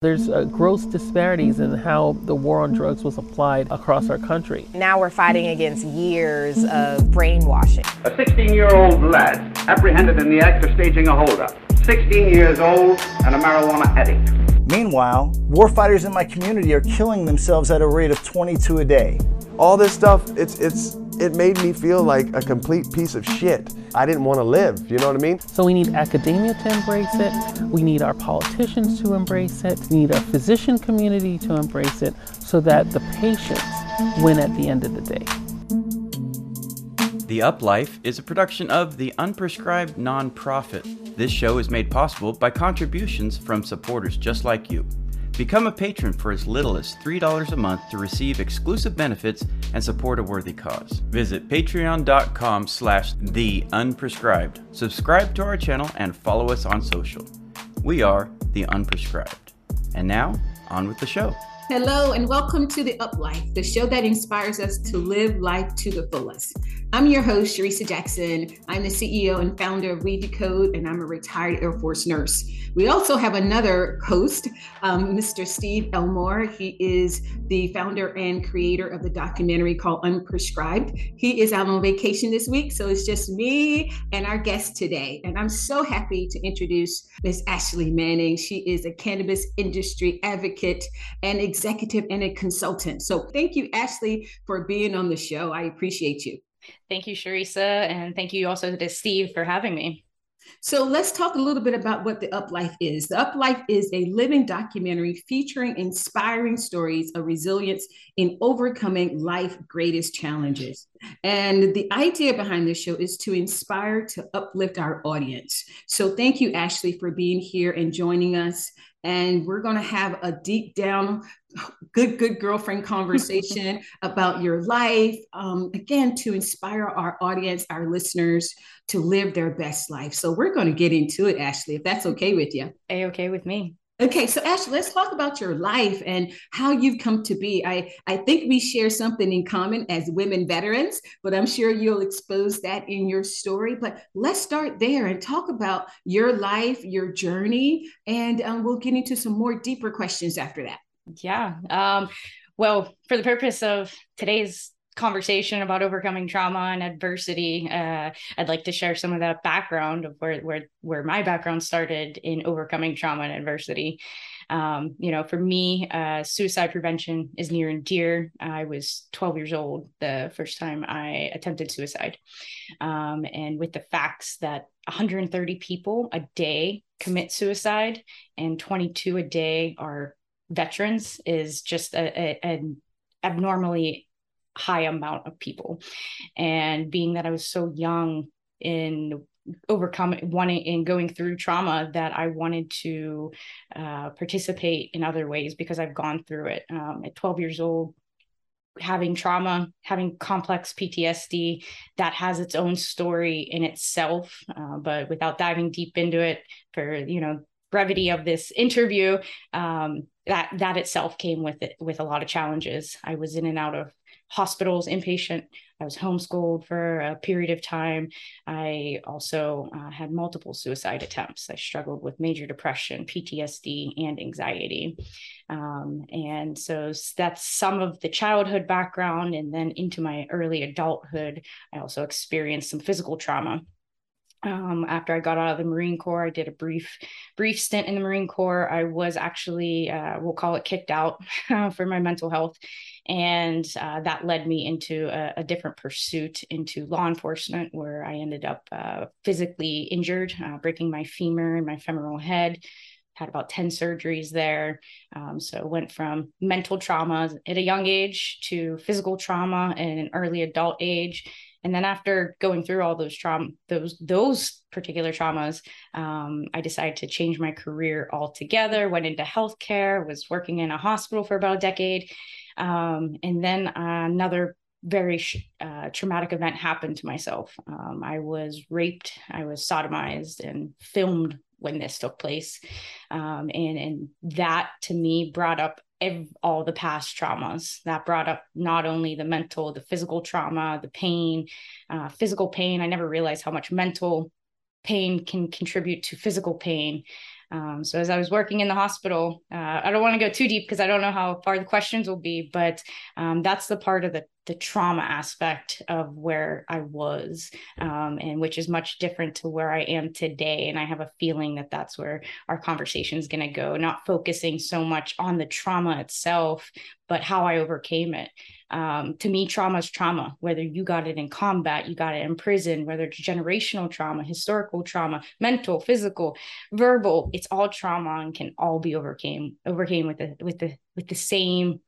There's gross disparities in how the war on drugs was applied across our country. Now we're fighting against years of brainwashing. A 16-year-old lad apprehended in the act of staging a holdup. 16 years old and a marijuana addict. Meanwhile, warfighters in my community are killing themselves at a rate of 22 a day. All this stuff, it made me feel like a complete piece of shit. I didn't want to live, you know what I mean? So we need academia to embrace it, we need our politicians to embrace it, we need our physician community to embrace it, so that the patients win at the end of the day. The Uplife is a production of the Unprescribed Nonprofit. This show is made possible by contributions from supporters just like you. Become a patron for as little as $3 a month to receive exclusive benefits and support a worthy cause. Visit patreon.com/theunprescribed. Subscribe to our channel and follow us on social. We are The Unprescribed. And now, on with the show. Hello and welcome to The Uplife, the show that inspires us to live life to the fullest. I'm your host, Sherisa Jackson. I'm the CEO and founder of We Decode, and I'm a retired Air Force nurse. We also have another host, Mr. Steve Elmore. He is the founder and creator of the documentary called Unprescribed. He is out on vacation this week, so it's just me and our guest today. And I'm so happy to introduce Ms. Ashley Manning. She is a cannabis industry advocate and executive and a consultant. So thank you, Ashley, for being on the show. I appreciate you. Thank you, Sherisa, and thank you also to Steve for having me. So let's talk a little bit about what The Uplife is. The Uplife is a living documentary featuring inspiring stories of resilience in overcoming life's greatest challenges. And the idea behind this show is to inspire, to uplift our audience. So thank you, Ashley, for being here and joining us. And we're going to have a deep down, good girlfriend conversation about your life. Again, to inspire our audience, our listeners, to live their best life. So we're going to get into it, Ashley, if that's okay with you. A-okay with me. Okay, so Ashley, let's talk about your life and how you've come to be. I think we share something in common as women veterans, but I'm sure you'll expose that in your story. But let's start there and talk about your life, your journey, and we'll get into some more deeper questions after that. Yeah. Well, for the purpose of today's conversation about overcoming trauma and adversity, I'd like to share some of that background of where my background started in overcoming trauma and adversity. For me, suicide prevention is near and dear. I was 12 years old the first time I attempted suicide. And with the facts that 130 people a day commit suicide and 22 a day are veterans is just an abnormally high amount of people. And being that I was so young in overcoming, wanting and going through trauma, that I wanted to participate in other ways because I've gone through it. At 12 years old, having trauma, having complex PTSD, that has its own story in itself. But without diving deep into it, for, brevity of this interview, that itself came with it, with a lot of challenges. I was in and out of hospitals, inpatient. I was homeschooled for a period of time. I also had multiple suicide attempts. I struggled with major depression, PTSD, and anxiety. And so that's some of the childhood background. And then into my early adulthood, I also experienced some physical trauma. After I got out of the Marine Corps, I did a brief stint in the Marine Corps. I was actually, we'll call it kicked out for my mental health. And that led me into a different pursuit into law enforcement, where I ended up physically injured, breaking my femur and my femoral head. Had about 10 surgeries there. So went from mental trauma at a young age to physical trauma at an early adult age. And then after going through all those those particular traumas, I decided to change my career altogether, went into healthcare, was working in a hospital for about a decade. And then another very traumatic event happened to myself. I was raped, I was sodomized and filmed when this took place. And that to me brought up all the past traumas. That brought up not only the mental, the physical trauma, the pain, physical pain. I never realized how much mental pain can contribute to physical pain. So as I was working in the hospital, I don't want to go too deep because I don't know how far the questions will be, but that's the part of the trauma aspect of where I was, and which is much different to where I am today. And I have a feeling that that's where our conversation is going to go, not focusing so much on the trauma itself, but how I overcame it. To me, trauma is trauma, whether you got it in combat, you got it in prison, whether it's generational trauma, historical trauma, mental, physical, verbal, it's all trauma and can all be overcame with the same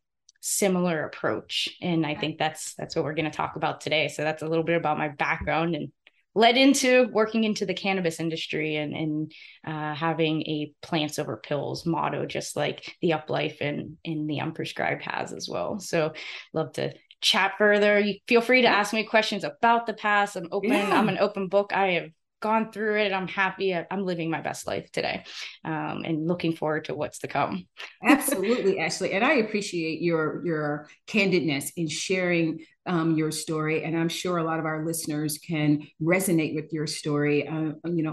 similar approach. And I think that's what we're going to talk about today. So that's a little bit about my background and led into working into the cannabis industry and having a plants over pills motto, just like The Uplife and the Unprescribed has as well. So love to chat further. You feel free to ask me questions about the past. I'm open. Yeah. I'm an open book. I have gone through it. I'm happy. I'm living my best life today, and looking forward to what's to come. Absolutely, Ashley. And I appreciate your candidness in sharing your story. And I'm sure a lot of our listeners can resonate with your story,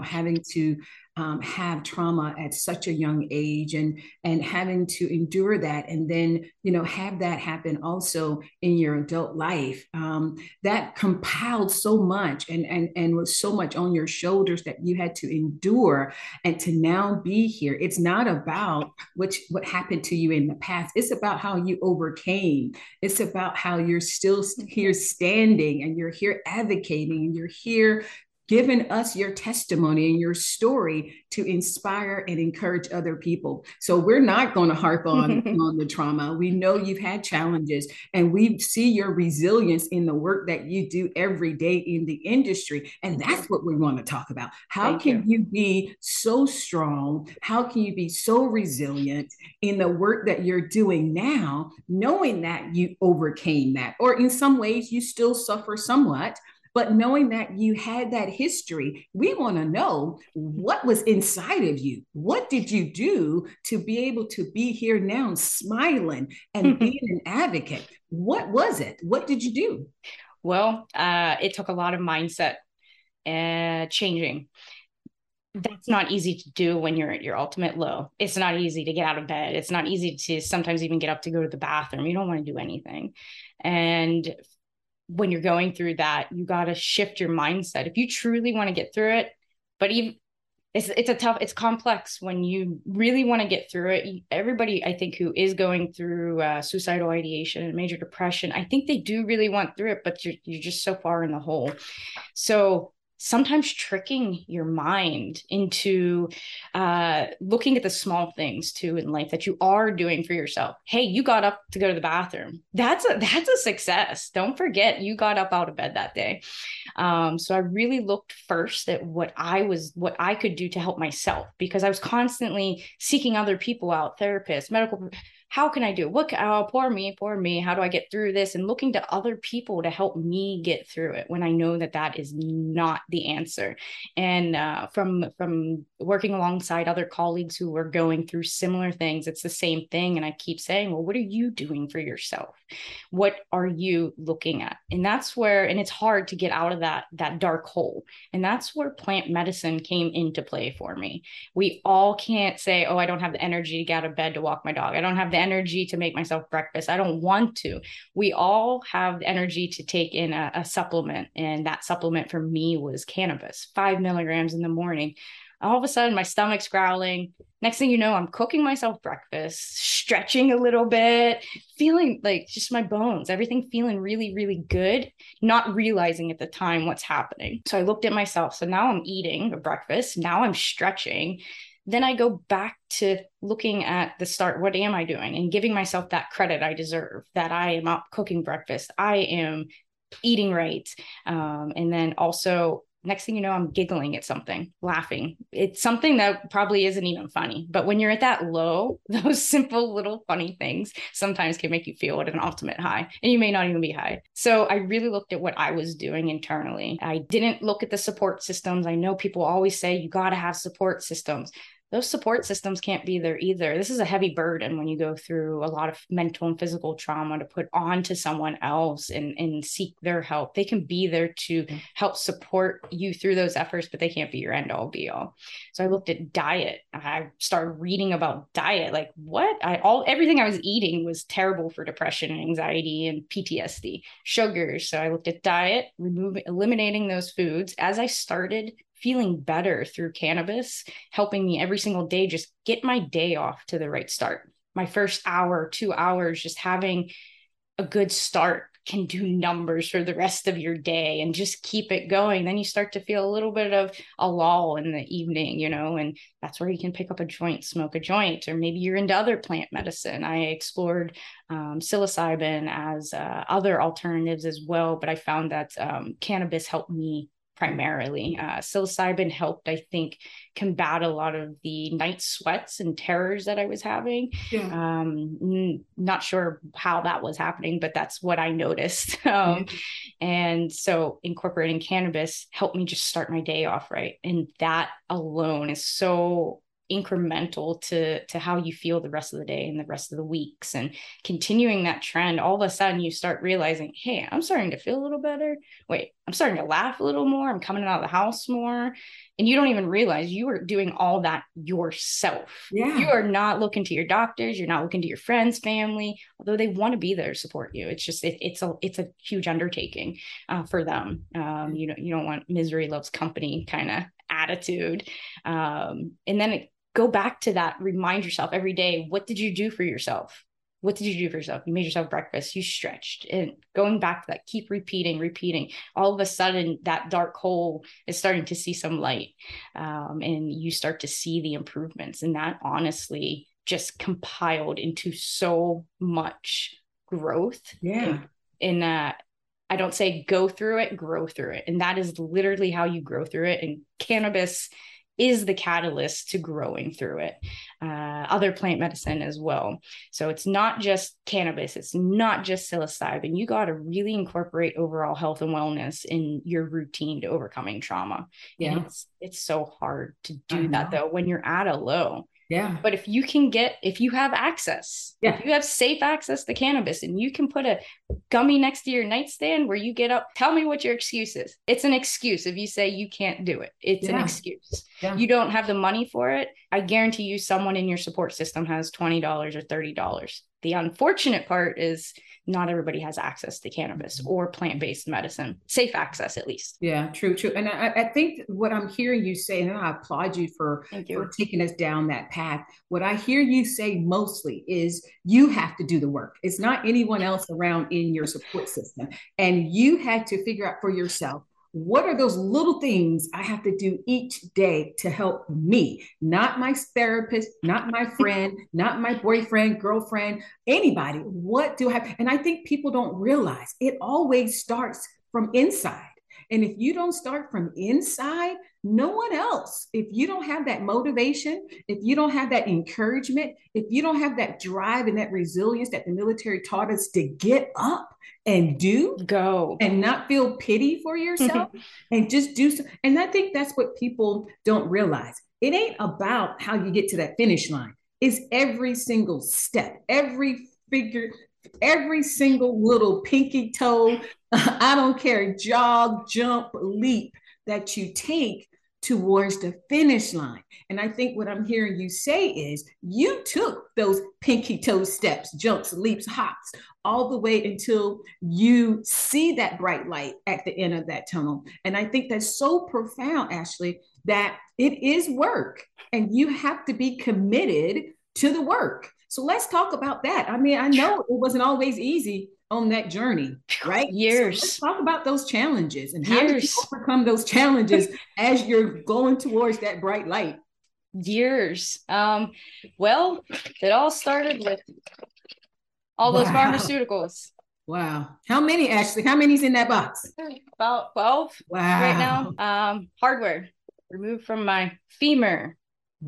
having to have trauma at such a young age and having to endure that. And then, have that happen also in your adult life, that compiled so much and with so much on your shoulders that you had to endure and to now be here. It's not about what happened to you in the past. It's about how you overcame. It's about how you're still here standing and you're here advocating and you're here giving us your testimony and your story to inspire and encourage other people. So we're not going to harp on the trauma. We know you've had challenges and we see your resilience in the work that you do every day in the industry. And that's what we want to talk about. How can you be so strong? How can you be so resilient in the work that you're doing now, knowing that you overcame that, or in some ways you still suffer somewhat, but knowing that you had that history, we want to know what was inside of you. What did you do to be able to be here now smiling and being an advocate? What was it? What did you do? Well, it took a lot of mindset and changing. That's not easy to do when you're at your ultimate low. It's not easy to get out of bed. It's not easy to sometimes even get up to go to the bathroom. You don't want to do anything. And when you're going through that, you got to shift your mindset. If you truly want to get through it, but even it's complex when you really want to get through it. Everybody, I think, who is going through suicidal ideation and major depression, I think they do really want through it, but you're just so far in the hole. So sometimes tricking your mind into looking at the small things too in life that you are doing for yourself. Hey, you got up to go to the bathroom. That's a success. Don't forget you got up out of bed that day. So I really looked first at what I could do to help myself, because I was constantly seeking other people out, therapists, medical. How can I do? Poor me. How do I get through this? And looking to other people to help me get through it when I know that is not the answer. And from working alongside other colleagues who were going through similar things, it's the same thing. And I keep saying, well, what are you doing for yourself? What are you looking at? And that's where, and it's hard to get out of that dark hole. And that's where plant medicine came into play for me. We all can't say, oh, I don't have the energy to get out of bed to walk my dog. I don't have the energy to make myself breakfast. I don't want to. We all have the energy to take in a supplement. And that supplement for me was cannabis, 5 milligrams in the morning. All of a sudden, my stomach's growling. Next thing you know, I'm cooking myself breakfast, stretching a little bit, feeling like just my bones, everything feeling really, really good, not realizing at the time what's happening. So I looked at myself. So now I'm eating a breakfast. Now I'm stretching. Then I go back to looking at the start. What am I doing? And giving myself that credit I deserve, that I am up cooking breakfast. I am eating right. And then also, next thing you know, I'm giggling at something, laughing. It's something that probably isn't even funny. But when you're at that low, those simple little funny things sometimes can make you feel at an ultimate high, and you may not even be high. So I really looked at what I was doing internally. I didn't look at the support systems. I know people always say you got to have support systems. those support systems can't be there either. This is a heavy burden when you go through a lot of mental and physical trauma to put onto someone else and seek their help. They can be there to help support you through those efforts, but they can't be your end all be all. So I looked at diet. I started reading about diet, like what everything I was eating was terrible for depression and anxiety and PTSD, sugars. So I looked at diet, eliminating those foods as I started feeling better through cannabis, helping me every single day, just get my day off to the right start. My first hour, 2 hours, just having a good start can do numbers for the rest of your day and just keep it going. Then you start to feel a little bit of a lull in the evening, you know, and that's where you can pick up a joint, smoke a joint, or maybe you're into other plant medicine. I explored psilocybin as other alternatives as well, but I found that cannabis helped me primarily. Psilocybin helped, I think, combat a lot of the night sweats and terrors that I was having. Yeah. Not sure how that was happening, but that's what I noticed. And so incorporating cannabis helped me just start my day off right. And that alone is so incremental to how you feel the rest of the day and the rest of the weeks, and continuing that trend. All of a sudden you start realizing, hey, I'm starting to feel a little better. Wait, I'm starting to laugh a little more. I'm coming out of the house more. And you don't even realize you are doing all that yourself. Yeah. You are not looking to your doctors. You're not looking to your friends, family, although they want to be there to support you. It's just, it's a huge undertaking for them. You don't want misery loves company kind of attitude. And then go back to that. Remind yourself every day, what did you do for yourself? What did you do for yourself? You made yourself breakfast, you stretched, and going back to that, keep repeating. All of a sudden that dark hole is starting to see some light, and you start to see the improvements. And that honestly just compiled into so much growth. Yeah. And I don't say go through it, grow through it. And that is literally how you grow through it. And cannabis is the catalyst to growing through it. Other plant medicine as well. So it's not just cannabis. It's not just psilocybin. You got to really incorporate overall health and wellness in your routine to overcoming trauma. Yeah. And it's so hard to do that though, when you're at a low. Yeah. But if you can if you have access, if you have safe access to cannabis and you can put a gummy next to your nightstand where you get up, tell me what your excuse is. It's an excuse. If you say you can't do it, it's an excuse. Yeah. You don't have the money for it. I guarantee you someone in your support system has $20 or $30. The unfortunate part is not everybody has access to cannabis or plant-based medicine, safe access at least. Yeah, true. And I think what I'm hearing you say, and I applaud you for taking us down that path. What I hear you say mostly is you have to do the work. It's not anyone else around in your support system. And you had to figure out for yourself, what are those little things I have to do each day to help me? Not my therapist, not my friend, not my boyfriend, girlfriend, anybody. What do I have? And I think people don't realize it always starts from inside. And if you don't start from inside, no one else, if you don't have that motivation, if you don't have that encouragement, if you don't have that drive and that resilience that the military taught us to get up and go and not feel pity for yourself and just do so. And I think that's what people don't realize. It ain't about how you get to that finish line. It's every single step, every single little pinky toe, I don't care, jog, jump, leap that you take towards the finish line. And I think what I'm hearing you say is you took those pinky toe steps, jumps, leaps, hops, all the way until you see that bright light at the end of that tunnel. And I think that's so profound, Ashley, that it is work and you have to be committed to the work. So let's talk about that. I mean, I know it wasn't always easy on that journey, right? Years. So let's talk about those challenges and how did you overcome those challenges as you're going towards that bright light? Years. Well, it all started with all those pharmaceuticals. Wow. How many, Ashley? How many's in that box? About 12 right now. Hardware removed from my femur.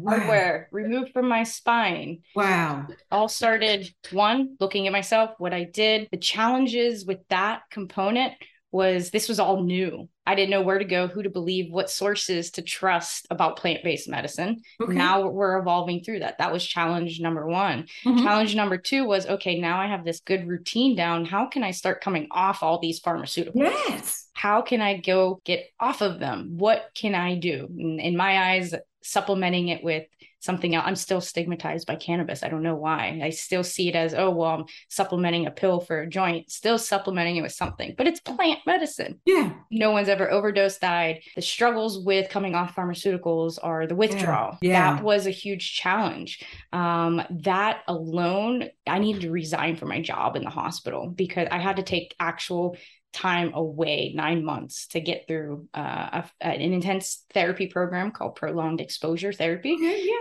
Hardware removed from my spine. Wow. All started, one, looking at myself, what I did. The challenges with that component was this was all new. I didn't know where to go, who to believe, what sources to trust about plant-based medicine. Okay. Now we're evolving through that. That was challenge number one. Mm-hmm. Challenge number two was, okay, now I have this good routine down. How can I start coming off all these pharmaceuticals? Yes. How can I go get off of them? What can I do? In my eyes, supplementing it with something else. I'm still stigmatized by cannabis. I don't know why. I still see it as, oh, well, I'm supplementing a pill for a joint, still supplementing it with something, but it's plant medicine. Yeah. No one's ever overdosed, died. The struggles with coming off pharmaceuticals are the withdrawal. Yeah. That was a huge challenge. That alone, I needed to resign from my job in the hospital because I had to take actual time away, 9 months, to get through an intense therapy program called prolonged exposure therapy,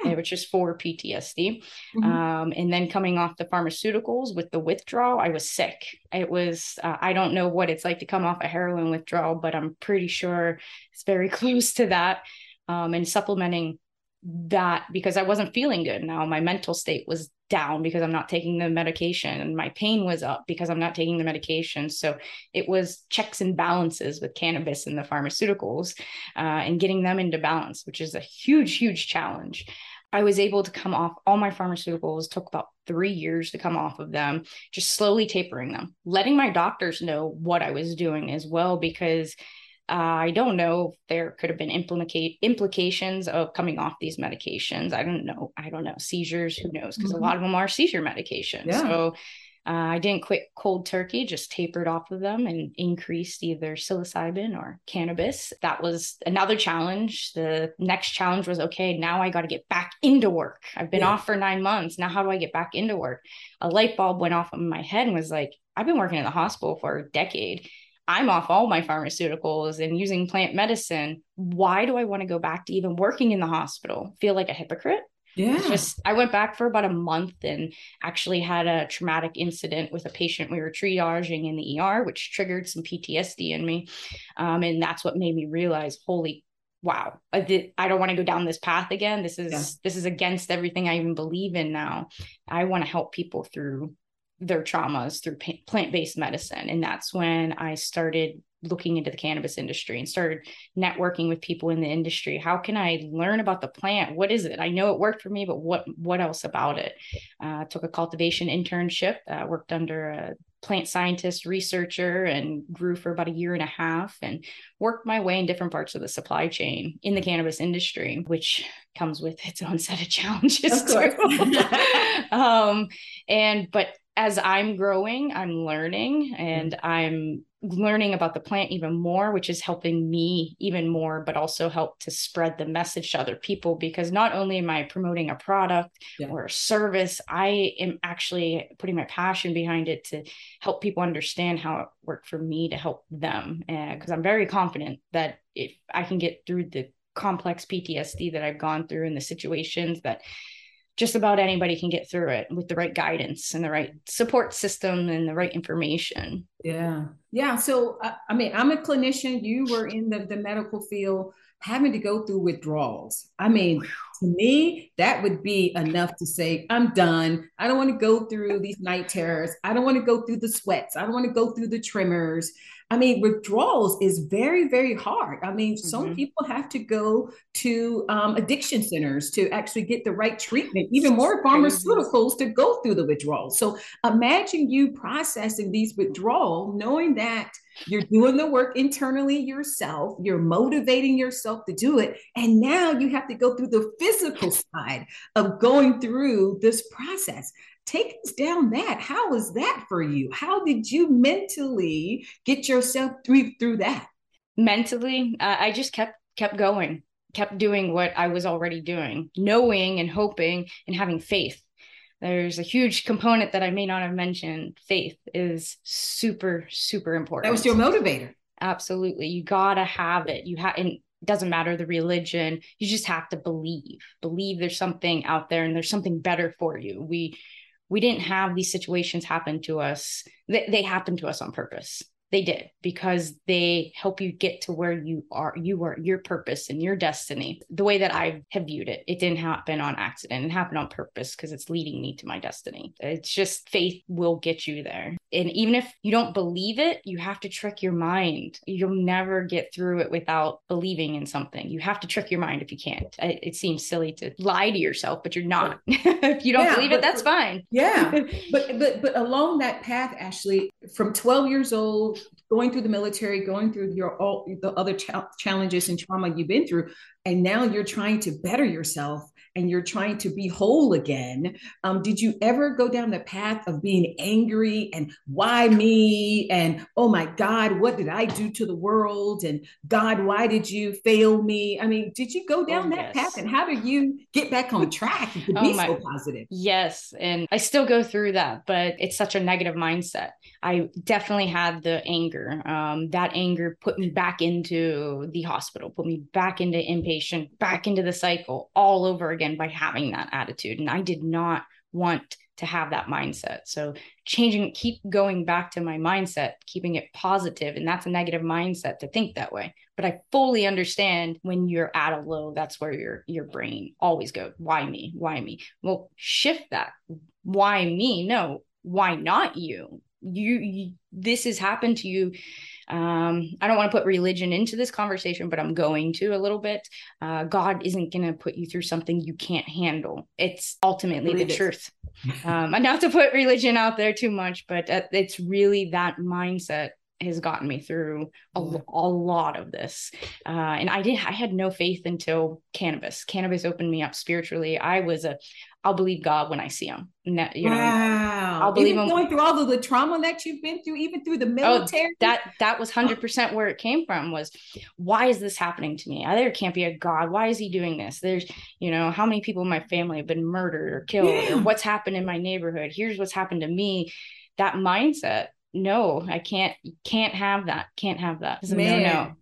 which is for PTSD. Mm-hmm. And then coming off the pharmaceuticals with the withdrawal, I was sick. It was, I don't know what it's like to come off a heroin withdrawal, but I'm pretty sure it's very close to that. And supplementing that because I wasn't feeling good. Now my mental state was down because I'm not taking the medication, and my pain was up because I'm not taking the medication. So it was checks and balances with cannabis and the pharmaceuticals, and getting them into balance, which is a huge, huge challenge. I was able to come off all my pharmaceuticals, took about 3 years to come off of them, just slowly tapering them, letting my doctors know what I was doing as well, because I don't know if there could have been implications of coming off these medications. I don't know. Seizures, who knows? Because a lot of them are seizure medications. Yeah. So I didn't quit cold turkey, just tapered off of them and increased either psilocybin or cannabis. That was another challenge. The next challenge was, okay, now I got to get back into work. I've been off for 9 months. Now how do I get back into work? A light bulb went off in my head and was like, I've been working in the hospital for a decade. I'm off all my pharmaceuticals and using plant medicine. Why do I want to go back to even working in the hospital? Feel like a hypocrite? Yeah. It's just, I went back for about a month and actually had a traumatic incident with a patient we were triaging in the ER, which triggered some PTSD in me. And that's what made me realize, holy wow, I don't want to go down this path again. This is against everything I even believe in now. I want to help people through their traumas through plant-based medicine. And that's when I started looking into the cannabis industry and started networking with people in the industry. How can I learn about the plant? What is it? I know it worked for me, but what else about it? Took a cultivation internship, worked under a plant scientist researcher and grew for about a year and a half and worked my way in different parts of the supply chain in the cannabis industry, which comes with its own set of challenges too. But as I'm growing, I'm learning, and I'm learning about the plant even more, which is helping me even more, but also help to spread the message to other people, because not only am I promoting a product or a service, I am actually putting my passion behind it to help people understand how it worked for me to help them. Because I'm very confident that if I can get through the complex PTSD that I've gone through and the situations that just about anybody can get through it with the right guidance and the right support system and the right information. Yeah. Yeah. So, I mean, I'm a clinician. You were in the medical field, having to go through withdrawals. I mean, to me, that would be enough to say, I'm done. I don't want to go through these night terrors. I don't want to go through the sweats. I don't want to go through the tremors. I mean, withdrawals is very, very hard. I mean, some people have to go to addiction centers to actually get the right treatment, even more pharmaceuticals to go through the withdrawal. So imagine you processing these withdrawals, knowing that you're doing the work internally yourself, you're motivating yourself to do it. And now you have to go through the physical side of going through this process. Take us down that. How was that for you? How did you mentally get yourself through that? Mentally, I just kept going, kept doing what I was already doing, knowing and hoping and having faith. There's a huge component that I may not have mentioned. Faith is super, super important. That was your motivator. Absolutely. You got to have it. And it doesn't matter the religion. You just have to believe there's something out there and there's something better for you. We didn't have these situations happen to us. They happened to us on purpose. They did, because they help you get to where you are, your purpose and your destiny. The way that I have viewed it, it didn't happen on accident. It happened on purpose because it's leading me to my destiny. It's just faith will get you there. And even if you don't believe it, you have to trick your mind. You'll never get through it without believing in something. You have to trick your mind if you can't. It seems silly to lie to yourself, but you're not. If you don't believe it, that's fine. Yeah. But along that path, Ashley, from 12 years old, going through the military, going through all the other challenges and trauma you've been through, and now you're trying to better yourself and you're trying to be whole again. Did you ever go down the path of being angry and why me? And oh my God, what did I do to the world? And God, why did you fail me? I mean, did you go down that path? And how do you get back on track to be so positive? Yes. And I still go through that, but it's such a negative mindset. I definitely had the anger. That anger put me back into the hospital, put me back into inpatient, back into the cycle all over again by having that attitude. And I did not want to have that mindset. So changing, keep going back to my mindset, keeping it positive. And that's a negative mindset to think that way. But I fully understand when you're at a low, that's where your brain always goes. Why me? Why me? Well, shift that. Why me? No, why not you? You this has happened to you. I don't want to put religion into this conversation, but I'm going to a little bit. God isn't going to put you through something you can't handle. It's ultimately the truth. Not to put religion out there too much, but it's really that mindset has gotten me through a lot of this. And I had no faith until cannabis. Cannabis opened me up spiritually. I'll believe God when I see him. That, you know, wow. I'll believe him. Going through all of the trauma that you've been through, even through the military. That was 100% where it came from, was why is this happening to me? There can't be a God. Why is he doing this? There's, you know, how many people in my family have been murdered or killed, or what's happened in my neighborhood? Here's what's happened to me. That mindset. No, I can't have that. Can't have that. No.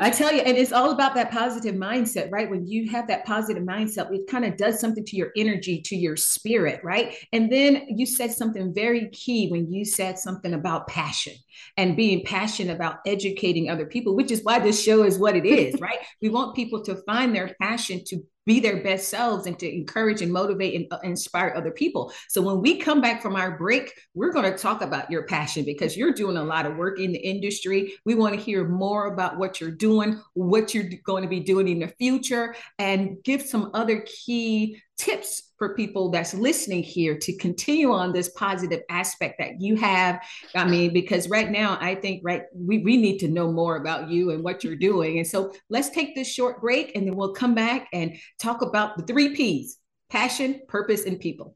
I tell you, and it's all about that positive mindset, right? When you have that positive mindset, it kind of does something to your energy, to your spirit, right? And then you said something very key when you said something about passion and being passionate about educating other people, which is why this show is what it is, right? We want people to find their passion, to be their best selves, and to encourage and motivate and inspire other people. So when we come back from our break, we're going to talk about your passion, because you're doing a lot of work in the industry. We want to hear more about what you're doing, what you're going to be doing in the future, and give some other key tips for people that's listening here to continue on this positive aspect that you have. I mean, because right now, I think, we need to know more about you and what you're doing. And so let's take this short break, and then we'll come back and talk about the 3 Ps, passion, purpose, and people.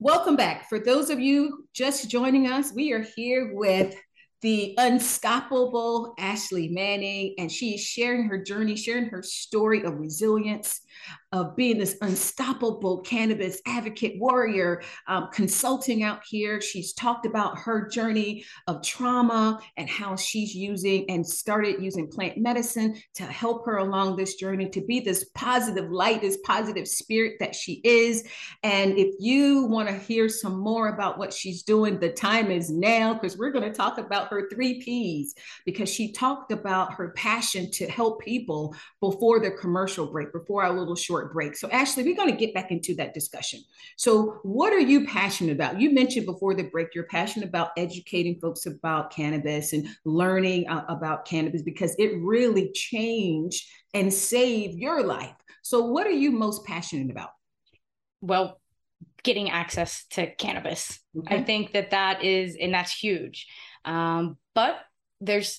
Welcome back. For those of you just joining us, we are here with the unstoppable Ashley Manning, and she is sharing her journey, sharing her story of resilience, of being this unstoppable cannabis advocate warrior, consulting out here. She's talked about her journey of trauma and how she's using and started using plant medicine to help her along this journey, to be this positive light, this positive spirit that she is. And if you want to hear some more about what she's doing, the time is now, because we're going to talk about her 3 Ps, because she talked about her passion to help people before the commercial break, before our little short short break. So Ashley, we're going to get back into that discussion. So what are you passionate about? You mentioned before the break, you're passionate about educating folks about cannabis and learning about cannabis because it really changed and saved your life. So what are you most passionate about? Well, getting access to cannabis. Okay. I think that is, and that's huge. But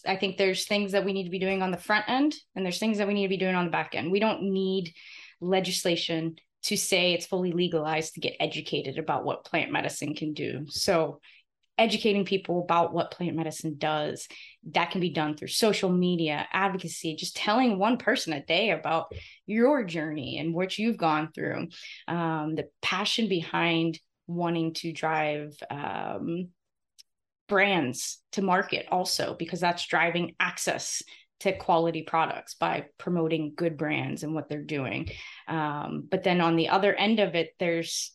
I think there's things that we need to be doing on the front end, and there's things that we need to be doing on the back end. We don't need legislation to say it's fully legalized to get educated about what plant medicine can do. So educating people about what plant medicine does, that can be done through social media, advocacy, just telling one person a day about your journey and what you've gone through. The passion behind wanting to drive brands to market also, because that's driving access to quality products by promoting good brands and what they're doing. But then on the other end of it,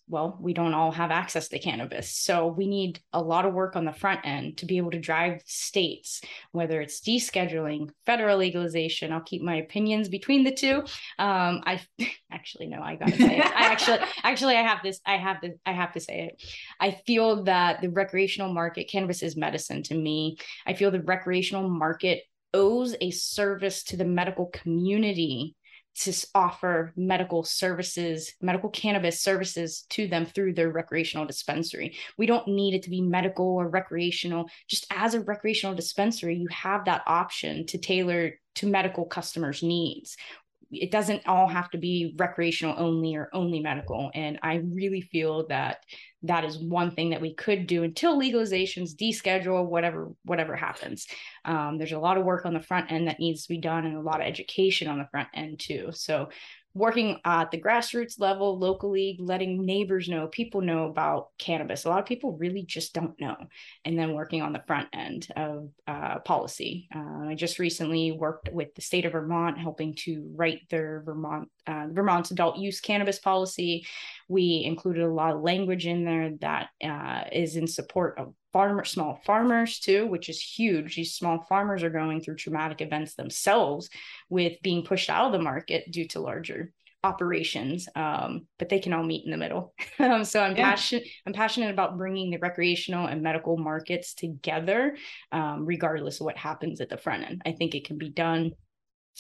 we don't all have access to cannabis. So we need a lot of work on the front end to be able to drive states, whether it's descheduling, federal legalization. I'll keep my opinions between the two. I gotta say it. I have to say it. I feel that the recreational market, cannabis is medicine to me. I feel the recreational market owes a service to the medical community to offer medical services, medical cannabis services to them through their recreational dispensary. We don't need it to be medical or recreational. Just as a recreational dispensary, you have that option to tailor to medical customers' needs. It doesn't all have to be recreational only or only medical. And I really feel that is one thing that we could do until legalizations, deschedule, whatever happens. There's a lot of work on the front end that needs to be done and a lot of education on the front end too. So working at the grassroots level, locally, letting neighbors know, people know about cannabis. A lot of people really just don't know. And then working on the front end of policy. I just recently worked with the state of Vermont, helping to write their Vermont's adult use cannabis policy. We included a lot of language in there that is in support of small farmers too, which is huge. These small farmers are going through traumatic events themselves with being pushed out of the market due to larger operations, but they can all meet in the middle. So I'm passionate about bringing the recreational and medical markets together, regardless of what happens at the front end. I think it can be done.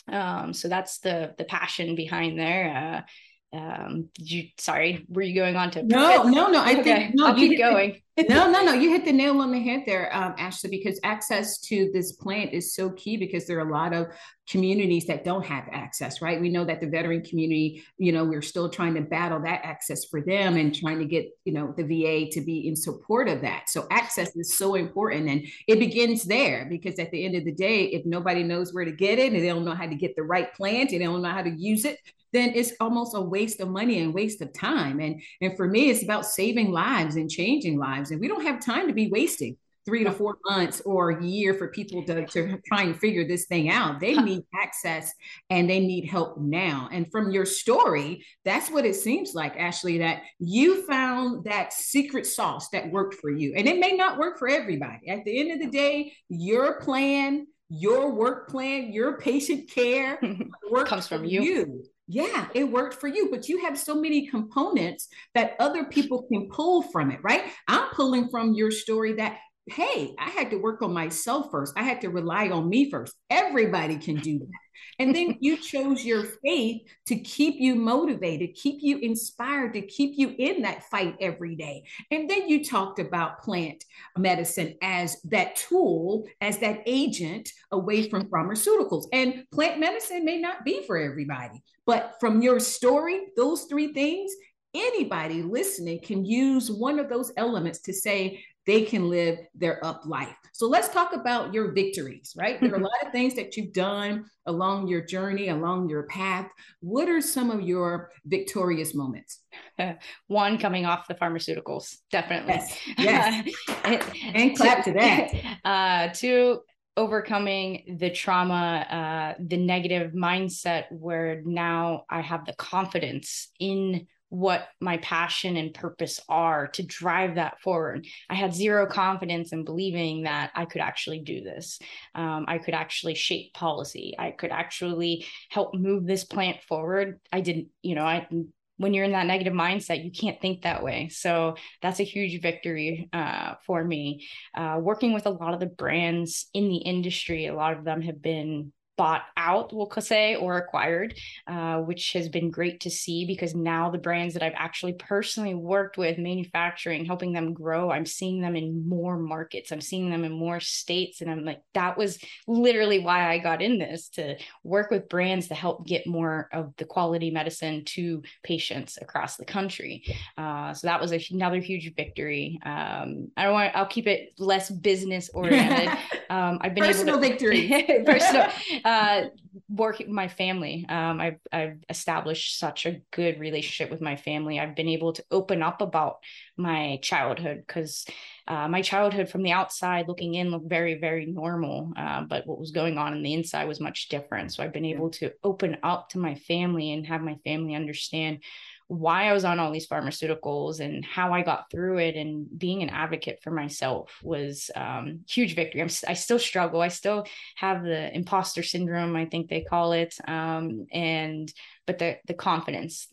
So that's the passion behind there. Were you going on to? No. I'll keep going. No. You hit the nail on the head there, Ashley, because access to this plant is so key because there are a lot of communities that don't have access, right? We know that the veteran community, we're still trying to battle that access for them and trying to get, the VA to be in support of that. So access is so important, and it begins there because at the end of the day, if nobody knows where to get it and they don't know how to get the right plant and they don't know how to use it, then it's almost a waste of money and waste of time. And for me, it's about saving lives and changing lives. And we don't have time to be wasting 3 to 4 months or a year for people to try and figure this thing out. They need access and they need help now. And from your story, that's what it seems like, Ashley, that you found that secret sauce that worked for you. And it may not work for everybody. At the end of the day, your plan, your work plan, your patient care comes from you. Yeah, it worked for you, but you have so many components that other people can pull from it, right? I'm pulling from your story that, hey, I had to work on myself first. I had to rely on me first. Everybody can do that. And then you chose your faith to keep you motivated, keep you inspired, to keep you in that fight every day. And then you talked about plant medicine as that tool, as that agent away from pharmaceuticals. And plant medicine may not be for everybody, but from your story, those three things, anybody listening can use one of those elements to say, they can live their up life. So let's talk about your victories, right? There are a lot of things that you've done along your journey, along your path. What are some of your victorious moments? One, coming off the pharmaceuticals, definitely. Yes. And clap to that. Two, overcoming the trauma, the negative mindset where now I have the confidence in what my passion and purpose are to drive that forward. I had zero confidence in believing that I could actually do this. I could actually shape policy. I could actually help move this plant forward. I didn't, you know, when you're in that negative mindset, you can't think that way. So that's a huge victory for me. Working with a lot of the brands in the industry, a lot of them have been bought out, we'll say, or acquired, which has been great to see, because now the brands that I've actually personally worked with, manufacturing, helping them grow, I'm seeing them in more markets. I'm seeing them in more states. And I'm like, that was literally why I got in this, to work with brands to help get more of the quality medicine to patients across the country. So that was another huge victory. I'll keep it less business oriented. I've been personal able to, victory. Personal. Working with my family. I've established such a good relationship with my family. I've been able to open up about my childhood, because my childhood from the outside looking in looked very, very normal. But what was going on in the inside was much different. So I've been able to open up to my family and have my family understand why I was on all these pharmaceuticals and how I got through it, and being an advocate for myself was huge victory. I still struggle. I still have the imposter syndrome, I think they call it. But the confidence,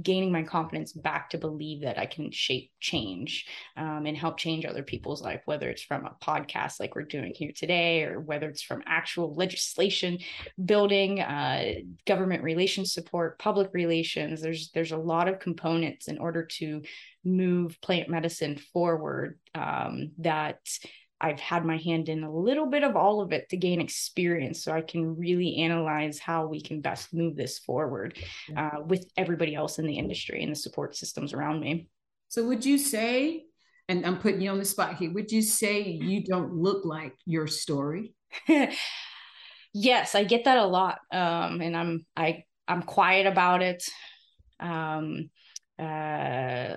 gaining my confidence back to believe that I can shape change and help change other people's life, whether it's from a podcast like we're doing here today, or whether it's from actual legislation building, government relations support, public relations. There's a lot of components in order to move plant medicine forward that I've had my hand in a little bit of all of it to gain experience, so I can really analyze how we can best move this forward with everybody else in the industry and the support systems around me. So would you say, and I'm putting you on the spot here, would you say you don't look like your story? Yes, I get that a lot. And I'm quiet about it.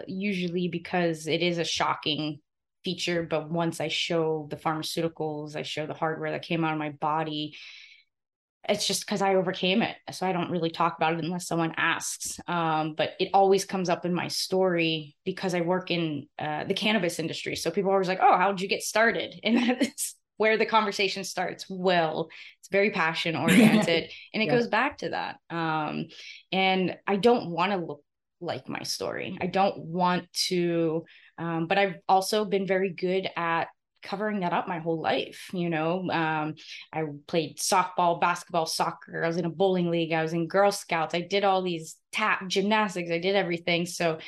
Usually because it is a shocking feature, but once I show the pharmaceuticals, I show the hardware that came out of my body, it's just because I overcame it. So I don't really talk about it unless someone asks. But it always comes up in my story because I work in the cannabis industry. So people are always like, oh, how'd you get started? And that's where the conversation starts. Well, it's very passion oriented and it goes back to that. And I don't want to look like my story. I don't want to, but I've also been very good at covering that up my whole life. You know, I played softball, basketball, soccer. I was in a bowling league. I was in Girl Scouts. I did all these tap gymnastics. I did everything. So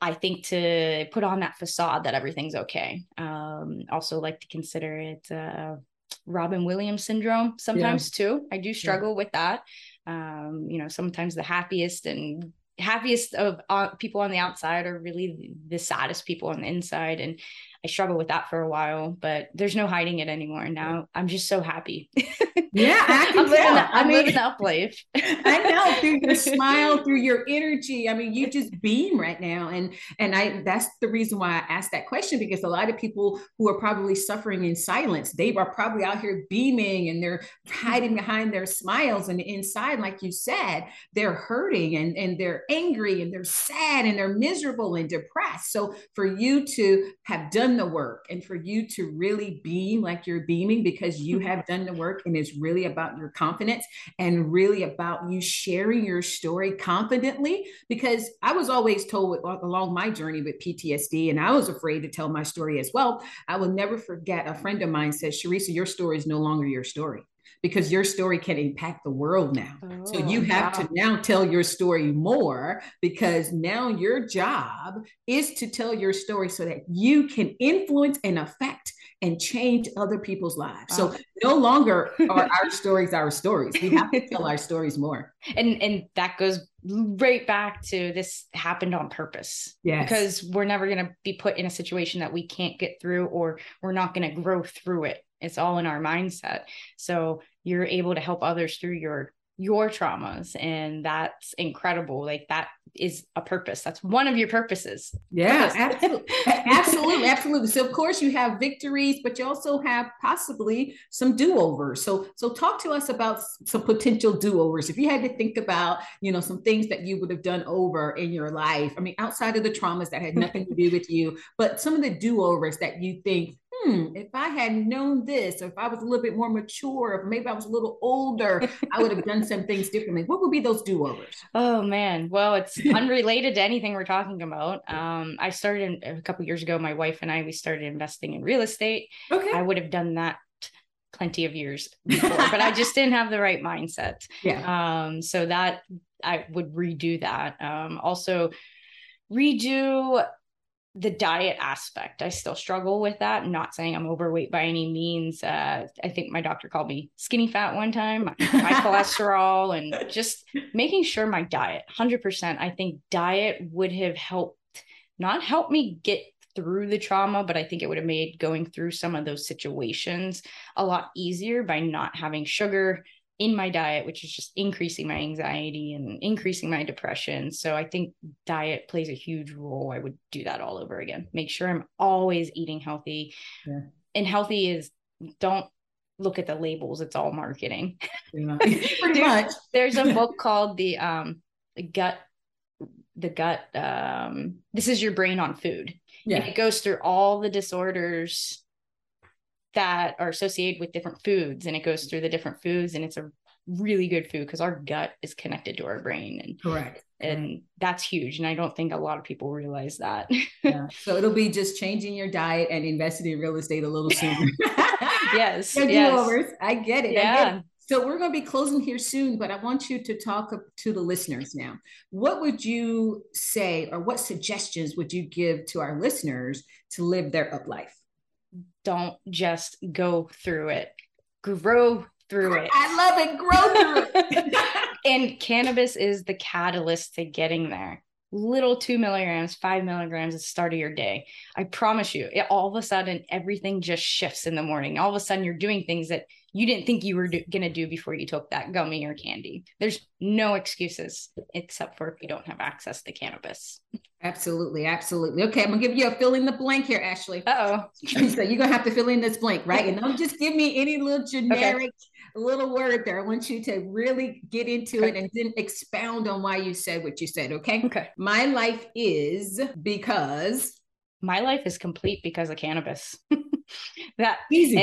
I think to put on that facade that everything's okay. Also like to consider it, Robin Williams syndrome sometimes too. I do struggle with that. You know, sometimes the happiest of people on the outside are really the saddest people on the inside. And I struggled with that for a while, but there's no hiding it anymore. Now I'm just so happy. Yeah, I'm living the up life. I know, through your smile, through your energy. I mean, you just beam right now. And that's the reason why I asked that question, because a lot of people who are probably suffering in silence, they are probably out here beaming and they're hiding behind their smiles, and inside, like you said, they're hurting and they're angry and they're sad and they're miserable and depressed. So for you to have done the work, and for you to really beam like you're beaming because you have done the work, and it's really about your confidence and really about you sharing your story confidently. Because I was always told along my journey with PTSD, and I was afraid to tell my story as well. I will never forget, a friend of mine said, Sherisa, your story is no longer your story, because your story can impact the world now. Oh, so you have to now tell your story more, because now your job is to tell your story so that you can influence and affect and change other people's lives. Wow. So no longer are our stories our stories. We have to tell our stories more. And that goes right back to this happened on purpose. Yes. Because we're never going to be put in a situation that we can't get through, or we're not going to grow through it. It's all in our mindset. So you're able to help others through your your traumas, and that's incredible. Like, that is a purpose. That's one of your purposes. Yeah, absolutely. Absolutely. So of course you have victories, but you also have possibly some do-overs. So talk to us about some potential do-overs. If you had to think about, some things that you would have done over in your life, I mean, outside of the traumas that had nothing to do with you, but some of the do-overs that you think, if I had known this, or if I was a little bit more mature, if maybe I was a little older, I would have done some things differently. What would be those do-overs? Oh man. Well, it's unrelated to anything we're talking about. I started a couple of years ago, my wife and I, we started investing in real estate. Okay. I would have done that plenty of years before, but I just didn't have the right mindset. Yeah. So that I would redo that. Also redo the diet aspect. I still struggle with that. I'm not saying I'm overweight by any means. I think my doctor called me skinny fat one time, my cholesterol, and just making sure my diet 100%. I think diet would have helped me get through the trauma, but I think it would have made going through some of those situations a lot easier by not having sugar in my diet, which is just increasing my anxiety and increasing my depression. So I think diet plays a huge role. I would do that all over again. Make sure I'm always eating healthy. Yeah. And healthy is, don't look at the labels. It's all marketing. Yeah. Pretty much. There's a book called the gut, This Is Your Brain on Food. Yeah. And it goes through all the disorders that are associated with different foods, and it goes through the different foods, and it's a really good food because our gut is connected to our brain. And correct. And that's huge. And I don't think a lot of people realize that. Yeah. So it'll be just changing your diet and investing in real estate a little sooner. Yes. Yes. I get it. Yeah. I get it. So we're going to be closing here soon, but I want you to talk to the listeners now. What would you say, or what suggestions would you give to our listeners to live their up life? Don't just go through it. Grow through it. I love it. Grow through it. And cannabis is the catalyst to getting there. Little 2 milligrams, 5 milligrams at the start of your day. I promise you, all of a sudden, everything just shifts in the morning. All of a sudden, you're doing things that you didn't think you were going to do before you took that gummy or candy. There's no excuses, except for if you don't have access to cannabis. Absolutely. Absolutely. Okay. I'm going to give you a fill in the blank here, Ashley. Uh-oh. So you're going to have to fill in this blank, right? And don't just give me any little generic little word there. I want you to really get into it and then expound on why you said what you said. Okay. Okay. My life is because... My life is complete because of cannabis. That easy.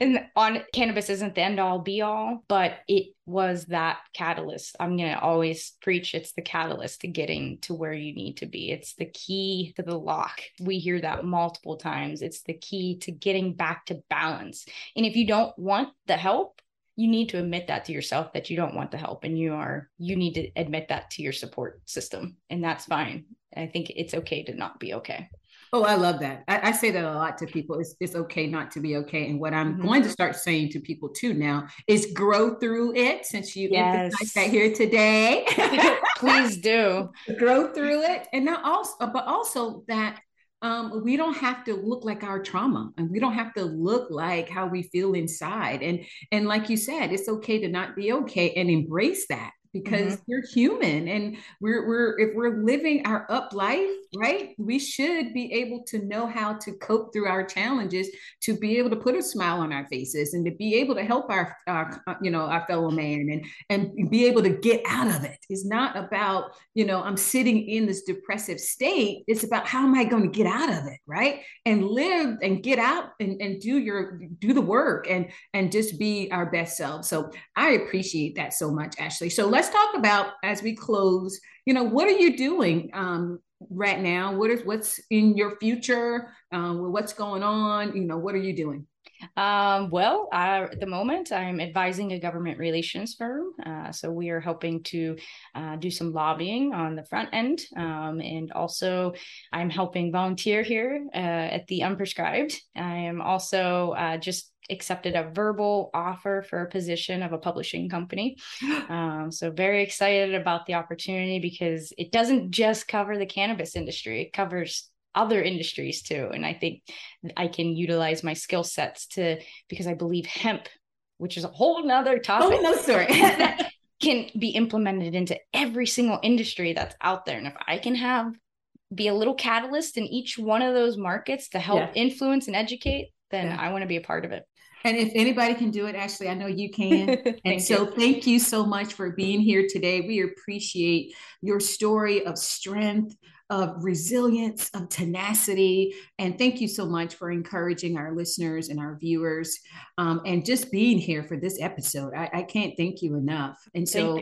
And on cannabis isn't the end all be all, but it was that catalyst. I'm going to always preach. It's the catalyst to getting to where you need to be. It's the key to the lock. We hear that multiple times. It's the key to getting back to balance. And if you don't want the help, you need to admit that to yourself, that you don't want the help, and you need to admit that to your support system. And that's fine. I think it's okay to not be okay. Oh, I love that. I say that a lot to people. It's okay not to be okay. And what I'm going to start saying to people too now is grow through it, since you emphasized that here today. Please do. Grow through it. And also that we don't have to look like our trauma, and we don't have to look like how we feel inside. And like you said, it's okay to not be okay, and embrace that. Because you're human, and if we're living our up life, right, we should be able to know how to cope through our challenges, to be able to put a smile on our faces, and to be able to help our fellow man, and be able to get out of it. It's not about, I'm sitting in this depressive state. It's about, how am I going to get out of it, right? And live and get out and do the work and just be our best selves. So I appreciate that so much, Ashley. So let's talk about, as we close, what are you doing right now? What's in your future? What's going on? What are you doing? At the moment, I'm advising a government relations firm. So we are helping to do some lobbying on the front end. And also I'm helping volunteer here at the Unprescribed. I am also just accepted a verbal offer for a position of a publishing company. So very excited about the opportunity, because it doesn't just cover the cannabis industry, it covers other industries too. And I think I can utilize my skill sets because I believe hemp, which is a whole nother topic. Oh, no, sorry. can be implemented into every single industry that's out there. And if I can be a little catalyst in each one of those markets to help influence and educate, then I want to be a part of it. And if anybody can do it, Ashley, I know you can. And so thank you so much for being here today. We appreciate your story of strength, of resilience, of tenacity. And thank you so much for encouraging our listeners and our viewers and just being here for this episode. I can't thank you enough. And so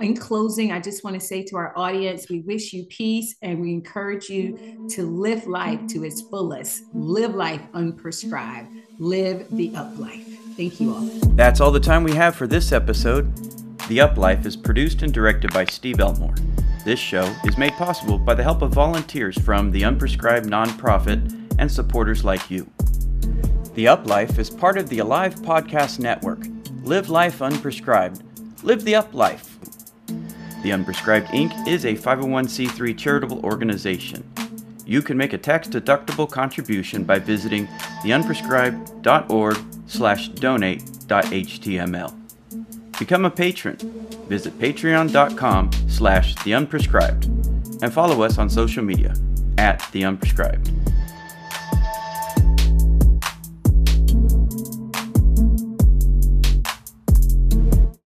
in closing, I just want to say to our audience, we wish you peace and we encourage you to live life to its fullest. Live life unprescribed. Live the up life. Thank you all. That's all the time we have for this episode. The Up Life is produced and directed by Steve Elmore. This show is made possible by the help of volunteers from the Unprescribed Nonprofit and supporters like you. The Up Life is part of the Alive Podcast Network. Live life unprescribed. Live the Up Life. The Unprescribed Inc. is a 501c3 charitable organization. You can make a tax-deductible contribution by visiting theunprescribed.org/donate.html. Become a patron. Visit patreon.com/theunprescribed and follow us on social media @theunprescribed.